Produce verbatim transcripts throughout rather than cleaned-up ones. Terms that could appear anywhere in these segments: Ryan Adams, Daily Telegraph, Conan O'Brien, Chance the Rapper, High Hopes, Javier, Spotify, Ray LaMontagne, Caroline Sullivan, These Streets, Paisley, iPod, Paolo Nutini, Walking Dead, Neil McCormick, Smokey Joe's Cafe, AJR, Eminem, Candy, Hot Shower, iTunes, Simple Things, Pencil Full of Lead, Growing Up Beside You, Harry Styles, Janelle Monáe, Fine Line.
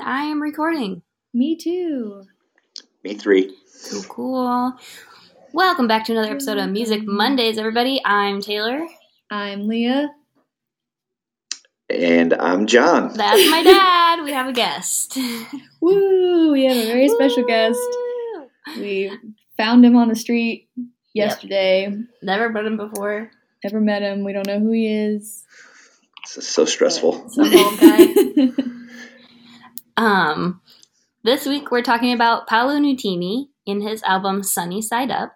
And I am recording. Me too. Me three. So cool. Welcome back to another episode of Music Mondays, everybody. I'm Taylor. I'm Leah. And I'm John. That's my dad. We have a guest. Woo! We have a very special Woo. guest. We found him on the street yesterday. Yep. Never met him before. Never met him. We don't know who he is. This is so stressful. Some old guy. Um, this week we're talking about Paolo Nutini in his album Sunny Side Up.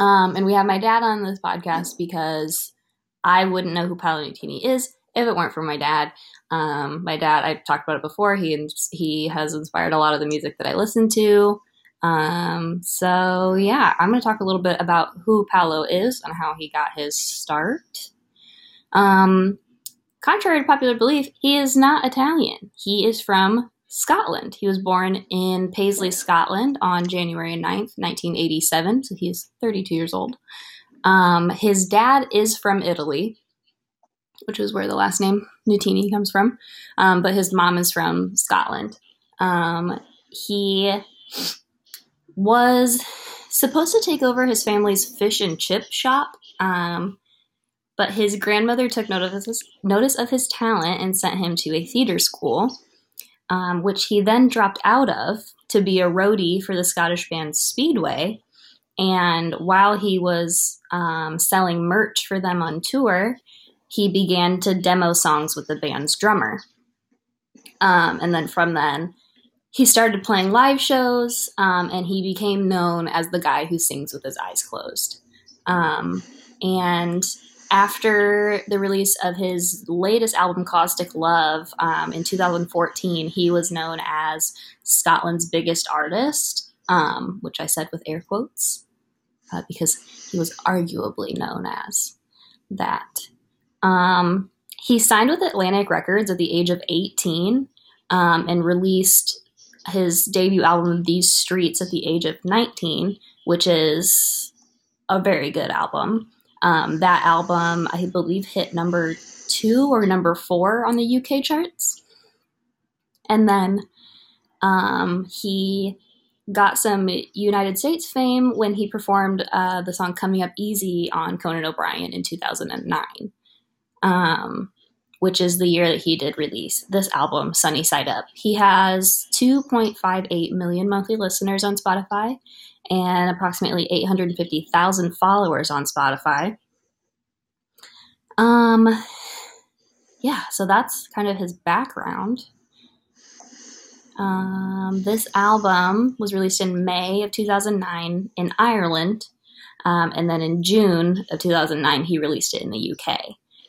Um, and we have my dad on this podcast because I wouldn't know who Paolo Nutini is if it weren't for my dad. Um, my dad, I've talked about it before. He, he has inspired a lot of the music that I listen to. Um, so yeah, I'm going to talk a little bit about who Paolo is and how he got his start. Um, Contrary to popular belief, he is not Italian. He is from Scotland. He was born in Paisley, Scotland on January ninth, nineteen eighty-seven, so he is thirty-two years old. Um, his dad is from Italy, which is where the last name Nutini comes from, um, but his mom is from Scotland. Um, he was supposed to take over his family's fish and chip shop, um, but his grandmother took notice of his, notice of his talent and sent him to a theater school, um, which he then dropped out of to be a roadie for the Scottish band Speedway. And while he was um, selling merch for them on tour, he began to demo songs with the band's drummer. Um, and then from then, he started playing live shows, um, and he became known as the guy who sings with his eyes closed. Um, and... After the release of his latest album, Caustic Love, um, in two thousand fourteen, he was known as Scotland's biggest artist, um, which I said with air quotes, uh, because he was arguably known as that. Um, he signed with Atlantic Records at the age of eighteen, um, and released his debut album, These Streets, at the age of nineteen, which is a very good album. Um, that album, I believe, hit number two or number four on the U K charts. And then um, he got some United States fame when he performed uh, the song Coming Up Easy on Conan O'Brien in two thousand nine, um, which is the year that he did release this album, Sunny Side Up. He has two point five eight million monthly listeners on Spotify and approximately eight hundred fifty thousand followers on Spotify. Um, yeah, so that's kind of his background. Um, this album was released in May of two thousand nine in Ireland, um, and then in June of two thousand nine, he released it in the U K.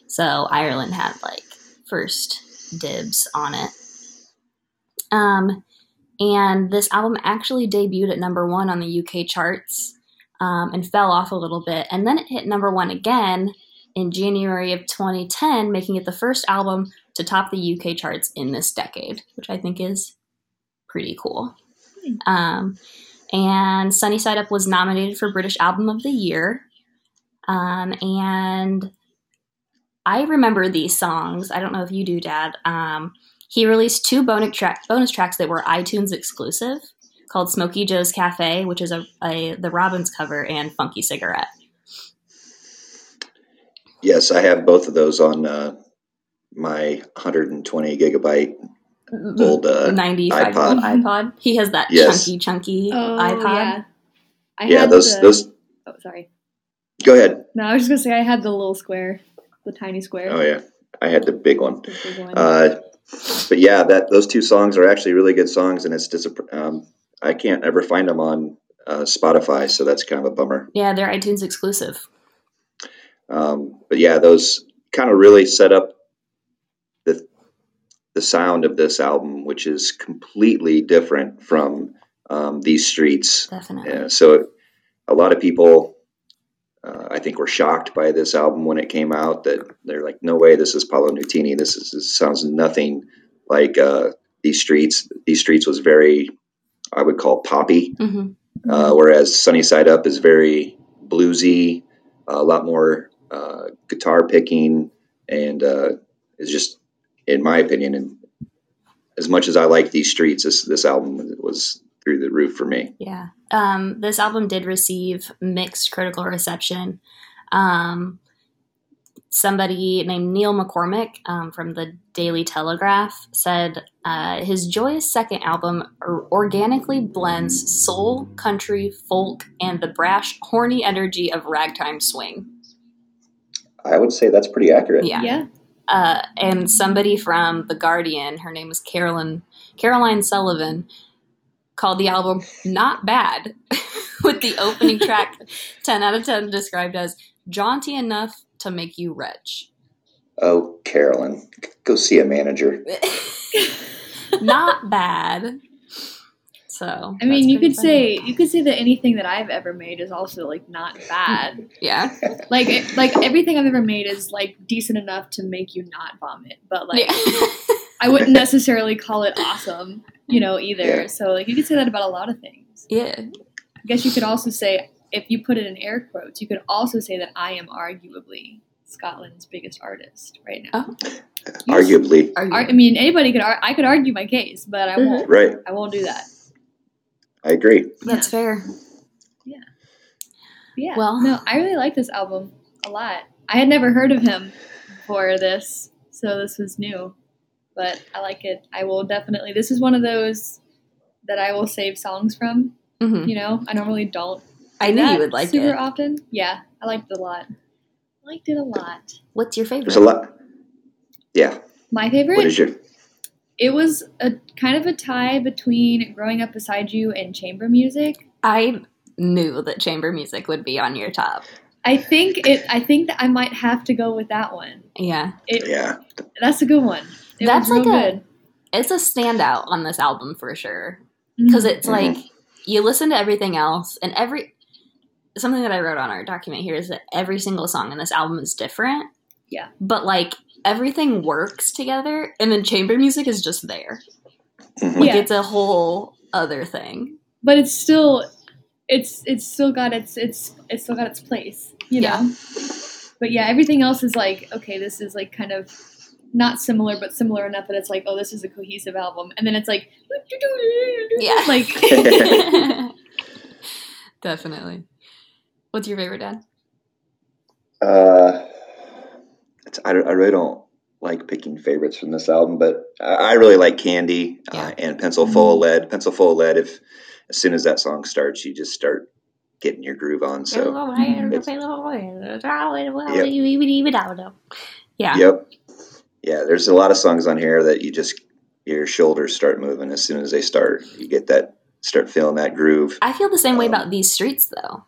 So Ireland had, like, first dibs on it. Um... And this album actually debuted at number one on the U K charts, um, and fell off a little bit. And then it hit number one again in January of twenty ten, making it the first album to top the U K charts in this decade, which I think is pretty cool. Um, and Sunny Side Up was nominated for British Album of the Year. Um, and I remember these songs. I don't know if you do, Dad. Um He released two bonus, tra- bonus tracks that were iTunes exclusive, called Smokey Joe's Cafe, which is a, a the Robbins cover, and Funky Cigarette. Yes, I have both of those on uh, my one hundred twenty gigabyte old uh, ninety-five iPod. iPod. He has that yes. chunky, chunky oh, iPod. Yeah, I yeah had those, the... those. Oh, sorry. Go ahead. No, I was just going to say I had the little square, the tiny square. Oh, yeah. I had the big one. The big one. Uh, But yeah, that those two songs are actually really good songs, and it's disapp- um, I can't ever find them on uh, Spotify, so that's kind of a bummer. Yeah, they're iTunes exclusive. Um, but yeah, those kind of really set up the the sound of this album, which is completely different from um, These Streets. Definitely. Yeah, so it, a lot of people, uh, I think, were shocked by this album when it came out, that they're like, no way, this is Paolo Nutini. This is this sounds nothing like uh, These Streets. These Streets was very, I would call, poppy, mm-hmm. uh, whereas Sunny Side Up is very bluesy, uh, a lot more uh, guitar picking, and uh, is just, in my opinion, and as much as I like These Streets, this this album was through the roof for me. Yeah. Um, this album did receive mixed critical reception. Um, somebody named Neil McCormick um, from the Daily Telegraph said uh, his joyous second album organically blends soul, country, folk, and the brash, horny energy of ragtime swing. I would say that's pretty accurate. Yeah. Yeah. Uh, and somebody from the Guardian, her name was Caroline Caroline Sullivan, called the album not bad, with the opening track ten out of ten described as jaunty enough to make you retch. Oh, Caroline, go see a manager. Not bad. So I mean, you could funny. say you could say that anything that I've ever made is also like not bad. Yeah, like it, like everything I've ever made is like decent enough to make you not vomit, but like yeah. I wouldn't necessarily call it awesome, you know, either. Yeah. So like you could say that about a lot of things. Yeah, I guess you could also say, if you put it in air quotes, you could also say that I am arguably Scotland's biggest artist right now. Oh. Arguably, argue. I mean anybody could. Ar- I could argue my case, but I won't. Right, I won't do that. I agree. That's yeah. fair. Yeah. Yeah. Well, no, I really like this album a lot. I had never heard of him before this, so this was new. But I like it. I will definitely. This is one of those that I will save songs from. Mm-hmm. You know, I normally don't. I knew you would like super it super often. Yeah, I liked it a lot. I liked it a lot. What's your favorite? There's a lot. Yeah. My favorite. What is your? It was a kind of a tie between Growing Up Beside You and Chamber Music. I knew that Chamber Music would be on your top. I think it. I think that I might have to go with that one. Yeah. It, yeah. That's a good one. It that's was like real a. Good. It's a standout on this album for sure, because mm-hmm. it's mm-hmm. like you listen to everything else, and every something that I wrote on our document here is that every single song in this album is different. Yeah. But like. Everything works together, and then Chamber Music is just there. Like yeah. It's a whole other thing. But it's still, it's it's still got its it's it's still got its place, you yeah. know. But yeah, everything else is like, okay, this is like kind of not similar, but similar enough that it's like, oh, this is a cohesive album. And then it's like, yeah, like definitely. What's your favorite, Dad? Uh. I, don't, I really don't like picking favorites from this album, but I really like Candy yeah. uh, and Pencil Full of Lead. Pencil Full of Lead, if as soon as that song starts, you just start getting your groove on. So yep. Yeah. Yep. Yeah, there's a lot of songs on here that you just, your shoulders start moving as soon as they start. You get that, start feeling that groove. I feel the same um, way about These Streets, though.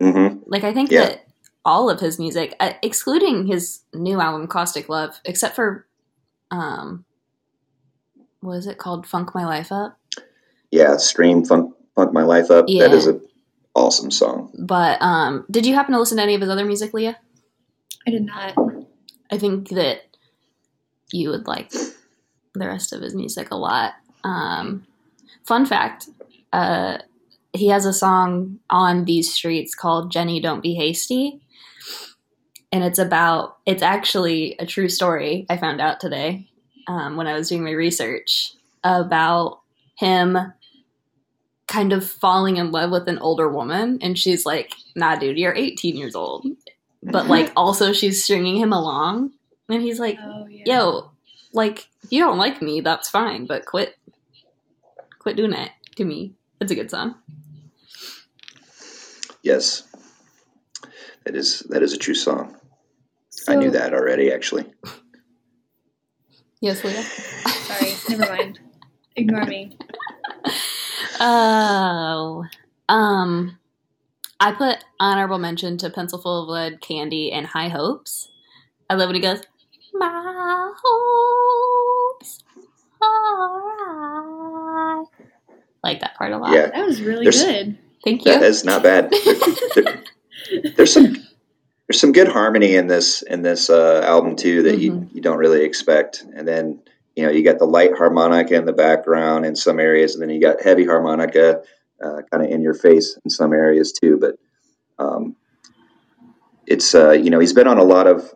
Mm-hmm. Like, I think yeah. that all of his music, uh, excluding his new album, Caustic Love, except for, um, what is it called? Funk My Life Up? Yeah, stream Funk Funk My Life Up. Yeah. That is an awesome song. But um, did you happen to listen to any of his other music, Leah? I did not. I think that you would like the rest of his music a lot. Um, fun fact, uh, he has a song on These Streets called Jenny Don't Be Hasty. And it's about, it's actually a true story I found out today um, when I was doing my research about him kind of falling in love with an older woman. And she's like, nah, dude, you're eighteen years old. But like also she's stringing him along. And he's like, oh, yeah. yo, like, if you don't like me, that's fine. But quit, quit doing it to me. It's a good song. Yes. That is that is a true song. So, I knew that already, actually. Yes, Leah? Sorry, never mind. Ignore me. Oh. Um, I put honorable mention to Pencil Full of Lead, Candy, and High Hopes. I love when he goes, my hopes are high. Like that part a lot. Yeah. That was really there's, good. Thank you. That is not bad. there, there, there's some there's some good harmony in this in this uh, album too that mm-hmm. you, you don't really expect. And then you know you got the light harmonica in the background in some areas, and then you got heavy harmonica uh, kind of in your face in some areas too. But um, it's uh, you know he's been on a lot of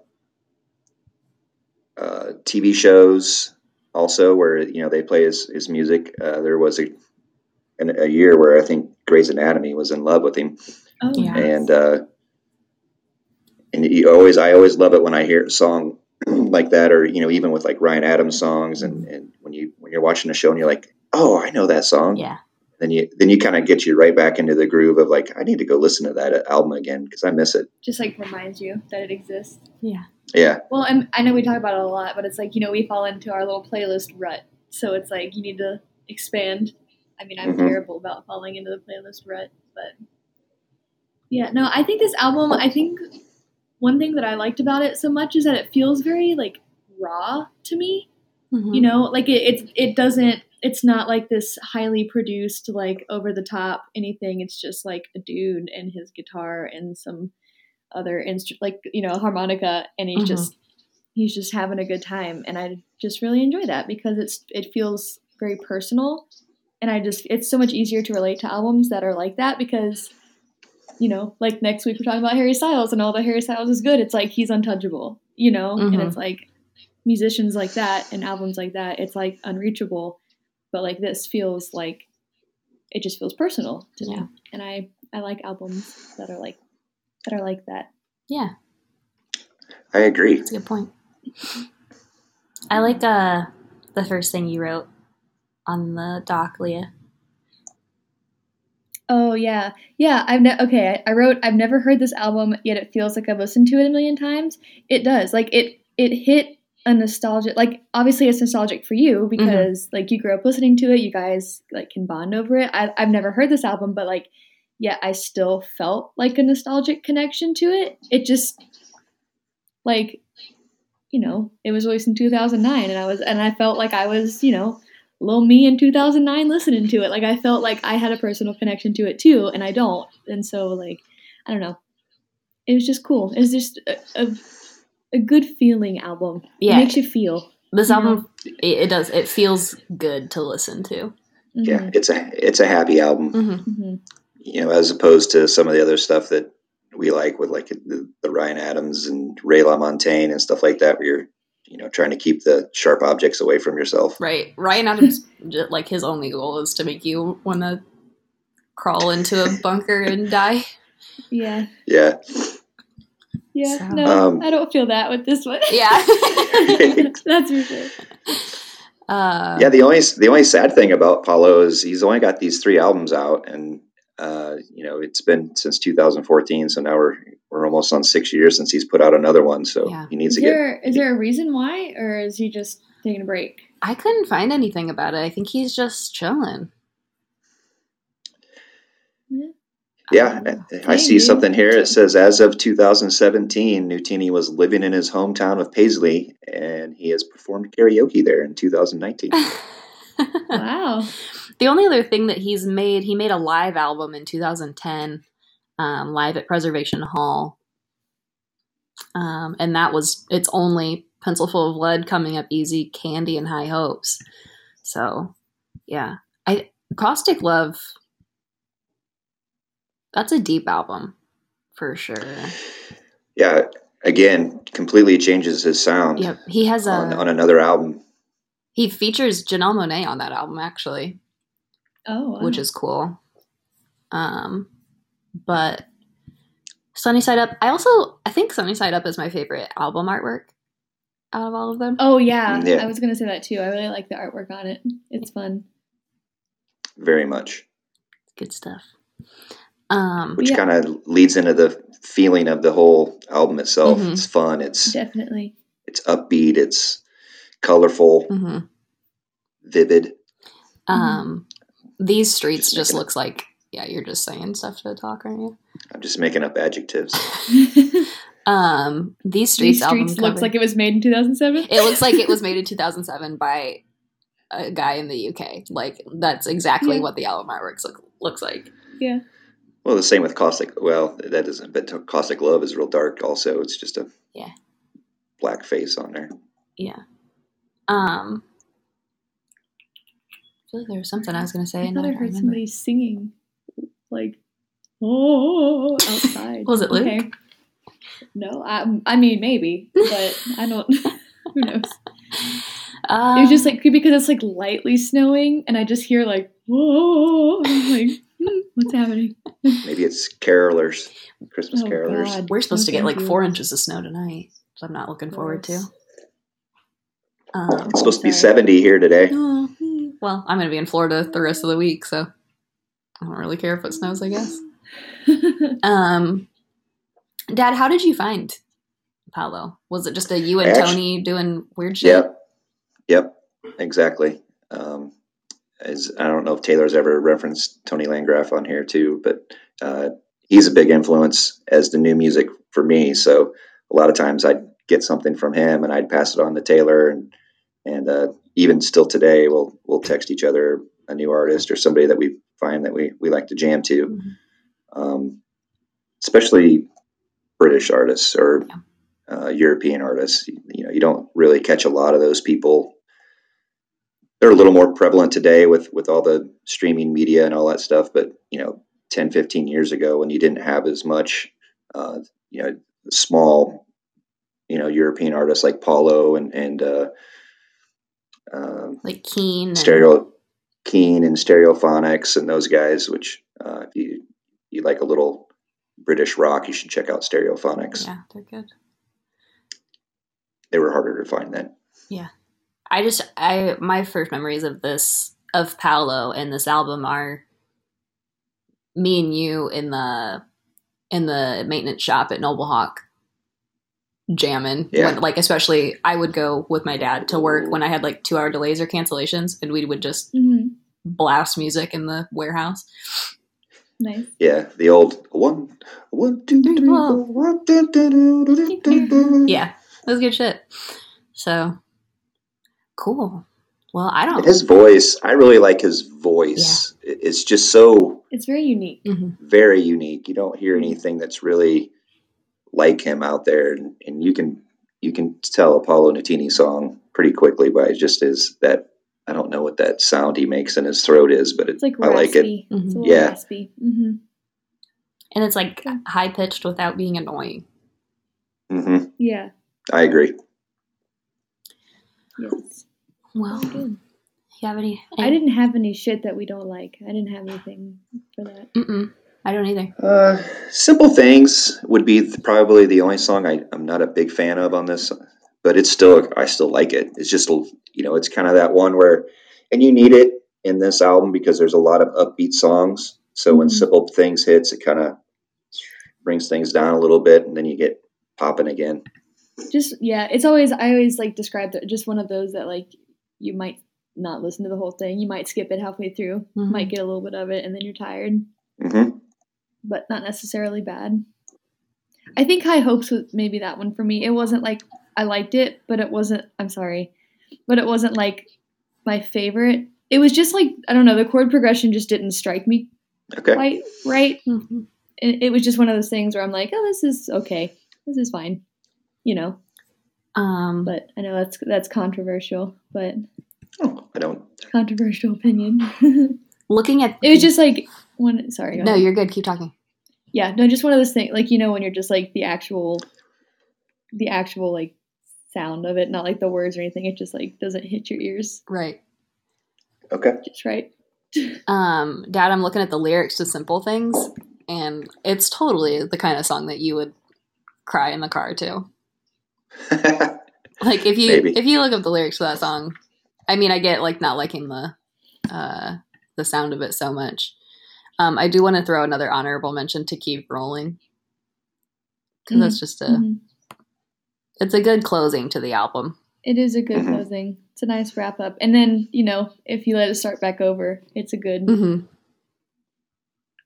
uh, T V shows also where, you know, they play his, his music. Uh, there was a an, a year where I think Grey's Anatomy was in love with him. Oh, yes. And, uh, and you always, I always love it when I hear a song like that, or, you know, even with like Ryan Adams songs. And, and when you, when you're watching a show and you're like, oh, I know that song. Yeah. Then you, then you kind of get you right back into the groove of like, I need to go listen to that album again, cause I miss it. Just like reminds you that it exists. Yeah. Yeah. Well, and I know we talk about it a lot, but it's like, you know, we fall into our little playlist rut. So it's like, you need to expand. I mean, I'm mm-hmm. terrible about falling into the playlist rut, but yeah, no, I think this album, I think one thing that I liked about it so much is that it feels very like raw to me, mm-hmm. you know, like it, it, it doesn't, it's not like this highly produced, like over the top anything. It's just like a dude and his guitar and some other instrument, like, you know, harmonica. And he's mm-hmm. just, he's just having a good time. And I just really enjoy that because it's, it feels very personal. And I just, it's so much easier to relate to albums that are like that because, you know, like next week we're talking about Harry Styles, and although Harry Styles is good, it's like, he's untouchable, you know? Mm-hmm. And it's like musicians like that and albums like that, it's like unreachable. But like this feels like it just feels personal to yeah. me, and I, I like albums that are like that are like that. Yeah, I agree. That's a good point. I like uh, the first thing you wrote on the doc, Leah. Oh yeah, yeah. I've ne- okay. I, I wrote. I've never heard this album yet. It feels like I've listened to it a million times. It does. Like it. It hit. A nostalgic, like obviously it's nostalgic for you because mm-hmm. like you grew up listening to it, you guys like can bond over it. I, I've never heard this album, but like, yeah, I still felt like a nostalgic connection to it. It just like, you know, it was released in two thousand nine and I was, and I felt like I was, you know, little me in two thousand nine listening to it. Like I felt like I had a personal connection to it too, and I don't. And so like, I don't know. It was just cool. It was just a, a A good feeling album. Yeah. It makes you feel. This you album, it, it does. It feels good to listen to. Mm-hmm. Yeah, it's a it's a happy album. Mm-hmm. Mm-hmm. You know, as opposed to some of the other stuff that we like with like the, the Ryan Adams and Ray LaMontagne and stuff like that, where you're, you know, trying to keep the sharp objects away from yourself. Right. Ryan Adams, like his only goal is to make you want to crawl into a bunker and die. Yeah. Yeah. Yeah, so, no, um, I don't feel that with this one. Yeah, that's for sure. Uh, yeah, the only the only sad thing about Paolo is he's only got these three albums out, and uh, you know it's been since two thousand fourteen, so now we're we're almost on six years since he's put out another one. So yeah. he needs is to there, get. Is there a reason why, or is he just taking a break? I couldn't find anything about it. I think he's just chilling. Yeah. Yeah, um, I see you. Something here. It says, as of two thousand seventeen, Nutini was living in his hometown of Paisley, and he has performed karaoke there in two thousand nineteen. Wow. The only other thing that he's made, he made a live album in two thousand ten, um, live at Preservation Hall. Um, and that was, it's only Pencil Full of Lead, Coming Up Easy, Candy, and High Hopes. So, yeah. I Caustic Love... That's a deep album, for sure. Yeah, again, completely changes his sound. Yep, he has a on, on another album. He features Janelle Monáe on that album, actually. Oh, wow. Which is cool. Um, but Sunny Side Up. I also I think Sunny Side Up is my favorite album artwork out of all of them. Oh yeah, yeah. I was gonna say that too. I really like the artwork on it. It's fun. Very much. Good stuff. Um, Which yeah. kind of leads into the feeling of the whole album itself. Mm-hmm. It's fun. It's definitely it's upbeat. It's colorful, mm-hmm. vivid. Um, These Streets just, just looks up. like yeah. You're just saying stuff to talk, aren't you? I'm just making up adjectives. um, These Streets, These Streets album looks cover. like it was made in two thousand seven. It looks like it was made in two thousand seven by a guy in the U K. Like that's exactly yeah. what the album artworks look looks like. Yeah. Well, the same with Caustic. Well, that doesn't. But Caustic Love is real dark. Also, it's just a yeah black face on there. Yeah. Um. I feel like there was something I was going to say. I thought I heard somebody singing, like, oh, outside. Was it Luke? Okay. No, I. I mean, maybe, but I don't. Who knows? Um, it was just like creepy because it's like lightly snowing, and I just hear like, whoa, I'm like, mm, what's happening? Maybe it's carolers, Christmas oh, carolers. God. We're supposed to get like four inches of snow tonight, which I'm not looking forward to. Um, it's supposed sorry. to be seventy here today. Oh, well, I'm going to be in Florida the rest of the week, so I don't really care if it snows, I guess. um, Dad, how did you find Paolo? Was it just a you and actually, Tony doing weird shit? Yep. Yep, exactly. Um, as I don't know if Taylor's ever referenced Tony Landgraf on here too, but uh, he's a big influence as the new music for me. So a lot of times I'd get something from him and I'd pass it on to Taylor, and and uh, even still today we'll we'll text each other a new artist or somebody that we find that we, we like to jam to, mm-hmm. um, especially British artists or yeah. uh, European artists. You, you know, you don't really catch a lot of those people. They're a little more prevalent today with, with all the streaming media and all that stuff. But, you know, ten, fifteen years ago when you didn't have as much, uh, you know, small, you know, European artists like Paolo and, and uh, uh, like Keen, Stereo and- Keen and Stereophonics and those guys, which uh, if you, you like a little British rock, you should check out Stereophonics. Yeah, they're good. They were harder to find then. Yeah. I just, I, my first memories of this, of Paolo and this album are me and you in the, in the maintenance shop at Noble Hawk jamming. Yeah. When, like, especially I would go with my dad to work when I had like two hour delays or cancellations, and we would just mm-hmm. blast music in the warehouse. Nice. Yeah. The old one, one, two, three, four, one, two, three, four. Yeah. That was good shit. So. Cool. Well, I don't. His voice, I really like his voice. Yeah. It's just so. It's very unique. Mm-hmm. Very unique. You don't hear anything that's really like him out there, and, and you can you can tell a Paolo Nutini song pretty quickly by just his that I don't know what that sound he makes in his throat is, but it, it's like I raspy. like it. Mm-hmm. It's a little yeah. raspy. Mm-hmm. And it's like high pitched without being annoying. Mm-hmm. Yeah. I agree. Yes. Well, good. You have any, any? I didn't have any shit that we don't like. I didn't have anything for that. Mm-mm. I don't either. Uh, Simple Things would be th- probably the only song I, I'm not a big fan of on this, but it's still I still like it. It's just you know it's kind of that one where, and you need it in this album because there's a lot of upbeat songs. So mm-hmm. when Simple Things hits, it kind of brings things down a little bit, and then you get popping again. Just yeah, it's always I always like describe that just one of those that like. You might not listen to the whole thing. You might skip it halfway through. Mm-hmm. Might get a little bit of it, and then you're tired. Mm-hmm. But not necessarily bad. I think High Hopes was maybe that one for me. It wasn't like I liked it, but it wasn't. I'm sorry, but it wasn't like my favorite. It was just like I don't know. The chord progression just didn't strike me okay. quite right. Mm-hmm. It, it was just one of those things where I'm like, oh, this is okay. This is fine. You know. Um, but I know that's that's controversial, but oh, I don't controversial opinion. Looking at it was just like one. Sorry, go no, ahead. You're good. Keep talking. Yeah, no, just one of those things. Like you know, when you're just like the actual, the actual like sound of it, not like the words or anything. It just like doesn't hit your ears. Right. Okay. Just right. um, Dad, I'm looking at the lyrics to Simple Things, and it's totally the kind of song that you would cry in the car to. Like if you Maybe. if you look up the lyrics to that song, I mean I get like not liking the uh, the sound of it so much. Um, I do want to throw another honorable mention to Keep Rolling because mm-hmm. that's just a mm-hmm. it's a good closing to the album. It is a good closing. It's a nice wrap up, and then you know if you let it start back over, it's a good mm-hmm.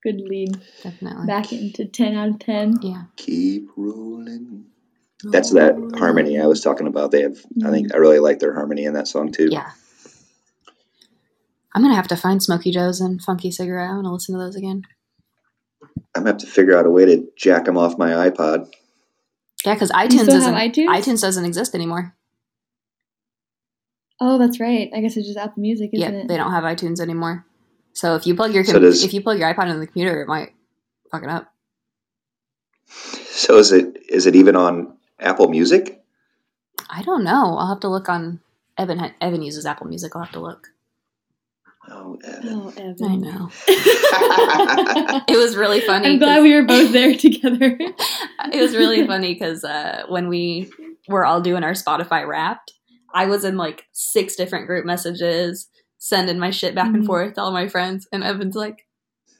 good lead. Definitely back into ten out of ten. Yeah, keep rolling. That's that harmony I was talking about. They have, I think, I really like their harmony in that song too. Yeah, I'm gonna have to find Smokey Joe's and Funky Cigarette. I want to listen to those again. I'm gonna have to figure out a way to jack them off my iPod. Yeah, because iTunes doesn't iTunes? iTunes doesn't exist anymore. Oh, that's right. I guess it's just Apple Music, isn't yeah, it? Yeah, they don't have iTunes anymore. So if you plug your com- so does- if you plug your iPod in the computer, it might fuck it up. So is it is it even on Apple Music? I don't know. I'll have to look on Evan ha- Evan uses Apple Music. I'll have to look. Oh, Evan. Oh, Evan. I know. It was really funny. I'm glad we were both there together. It was really funny because uh, when we were all doing our Spotify Wrapped, I was in like six different group messages, sending my shit back mm-hmm. and forth to all my friends. And Evan's like,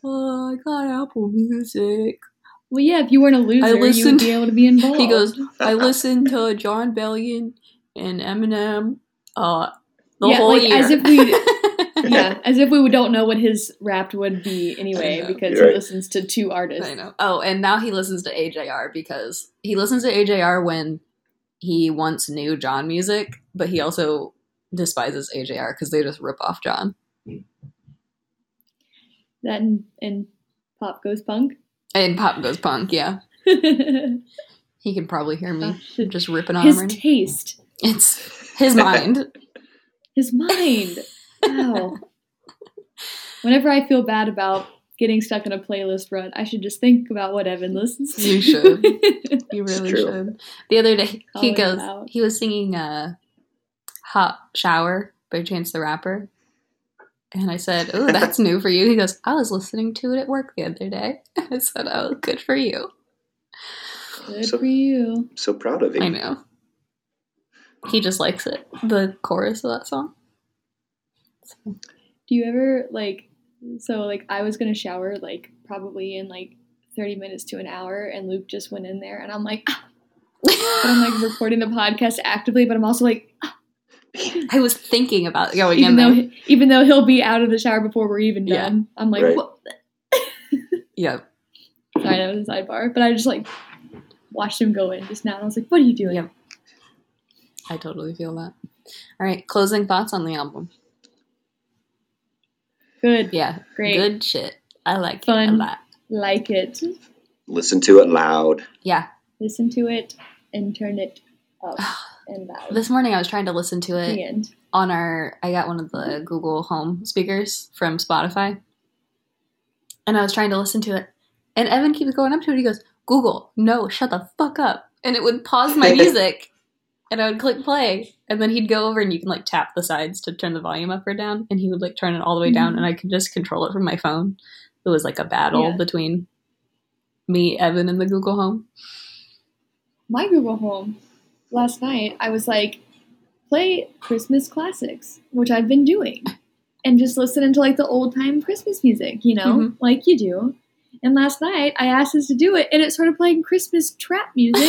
oh, I got Apple Music. Well, yeah, if you weren't a loser, I listened, you would be able to be involved. He goes, I listened to John Bellion and Eminem uh, the yeah, whole like, year. As if we... Yeah, as if we don't know what his rap would be anyway, because right. he listens to two artists. I know. Oh, and now he listens to A J R because he listens to A J R when he once knew John music, but he also despises A J R because they just rip off John. That and, and Pop Goes Punk? And Pop Goes Punk, yeah. He can probably hear me uh, just ripping on his him. His right taste. Now. It's his mind. His mind. Wow. Whenever I feel bad about getting stuck in a playlist rut, I should just think about what Evan listens to. You should. You really should. The other day, Calling he goes, he was singing uh, Hot Shower by Chance the Rapper. And I said, oh, that's new for you. He goes, I was listening to it at work the other day. I said, oh, good for you. Good so, for you. So proud of him. I know. He just likes it, the chorus of that song. Do you ever like so like I was gonna shower like probably in like thirty minutes to an hour, and Luke just went in there, and I'm like ah. And I'm like recording the podcast actively, but I'm also like ah. I was thinking about going even in though there. Even though he'll be out of the shower before we're even done, yeah. I'm like right. what? Yeah, sorry, that was a sidebar, but I just like watched him go in just now, and I was like, what are you doing? Yeah. I totally feel that. All right, closing thoughts on the album. Good. Yeah. Great. Good shit. I like Fun. It a lot. Like it. Listen to it loud. Yeah. Listen to it and turn it up and loud. This morning I was trying to listen to it and. on our, I got one of the Google Home speakers from Spotify. And I was trying to listen to it. And Evan keeps going up to it. He goes, Google, no, shut the fuck up. And it would pause my music. And I would click play, and then he'd go over, and you can, like, tap the sides to turn the volume up or down, and he would, like, turn it all the way mm-hmm. down, and I could just control it from my phone. It was, like, a battle yeah. between me, Evan, and the Google Home. My Google Home, last night, I was like, play Christmas classics, which I've been doing, and just listening to, like, the old-time Christmas music, you know, mm-hmm. like you do. And last night, I asked us to do it, and it started playing Christmas trap music.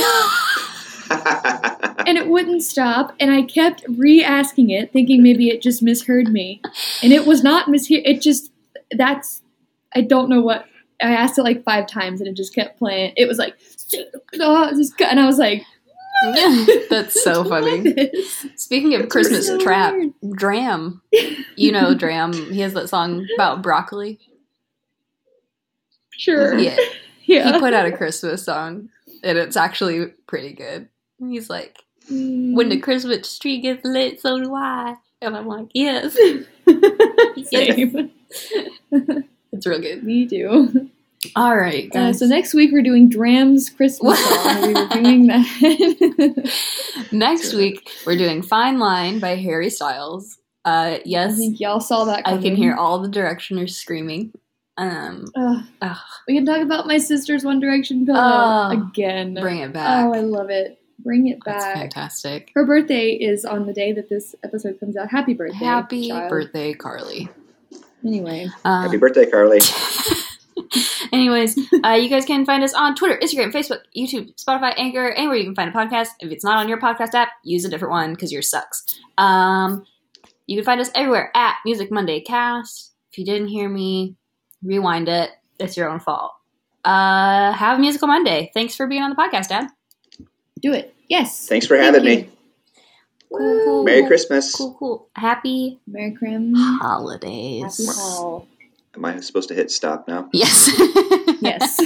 And it wouldn't stop, and I kept re-asking it, thinking maybe it just misheard me. And it was not misheard. It just, that's, I don't know what, I asked it like five times, and it just kept playing. It was like, and I was like. That's so funny. Speaking of Christmas so trap, weird. Dram. You know Dram. He has that song about broccoli. Sure. Yeah. yeah. He put out a Christmas song, and it's actually pretty good. He's like, when the Christmas tree gets lit, so do I. And I'm like, yes. Same. It's real good. Me too. All right, guys. Uh, so next week we're doing Dram's Christmas song. We were doing that. Next week we're doing Fine Line by Harry Styles. Uh, yes. I think y'all saw that coming. I can hear all the Directioners screaming. Um, uh, uh, we can talk about my sister's One Direction pillow uh, again. Bring it back. Oh, I love it. Bring it back. That's fantastic. Her birthday is on the day that this episode comes out. Happy birthday. Happy child. birthday, Carly. Anyway. Uh, Happy birthday, Carly. Anyways, uh, you guys can find us on Twitter, Instagram, Facebook, YouTube, Spotify, Anchor, anywhere you can find a podcast. If it's not on your podcast app, use a different one because yours sucks. Um, you can find us everywhere at Music Monday Cast. If you didn't hear me, rewind it. It's your own fault. Uh, have a musical Monday. Thanks for being on the podcast, Dad. Do it. Yes. Thanks for having Thank me. Cool, cool, Merry cool, Christmas. Cool, cool. Happy Merry Christmas. Holidays. Happy Hall. Am I supposed to hit stop now? Yes. Yes.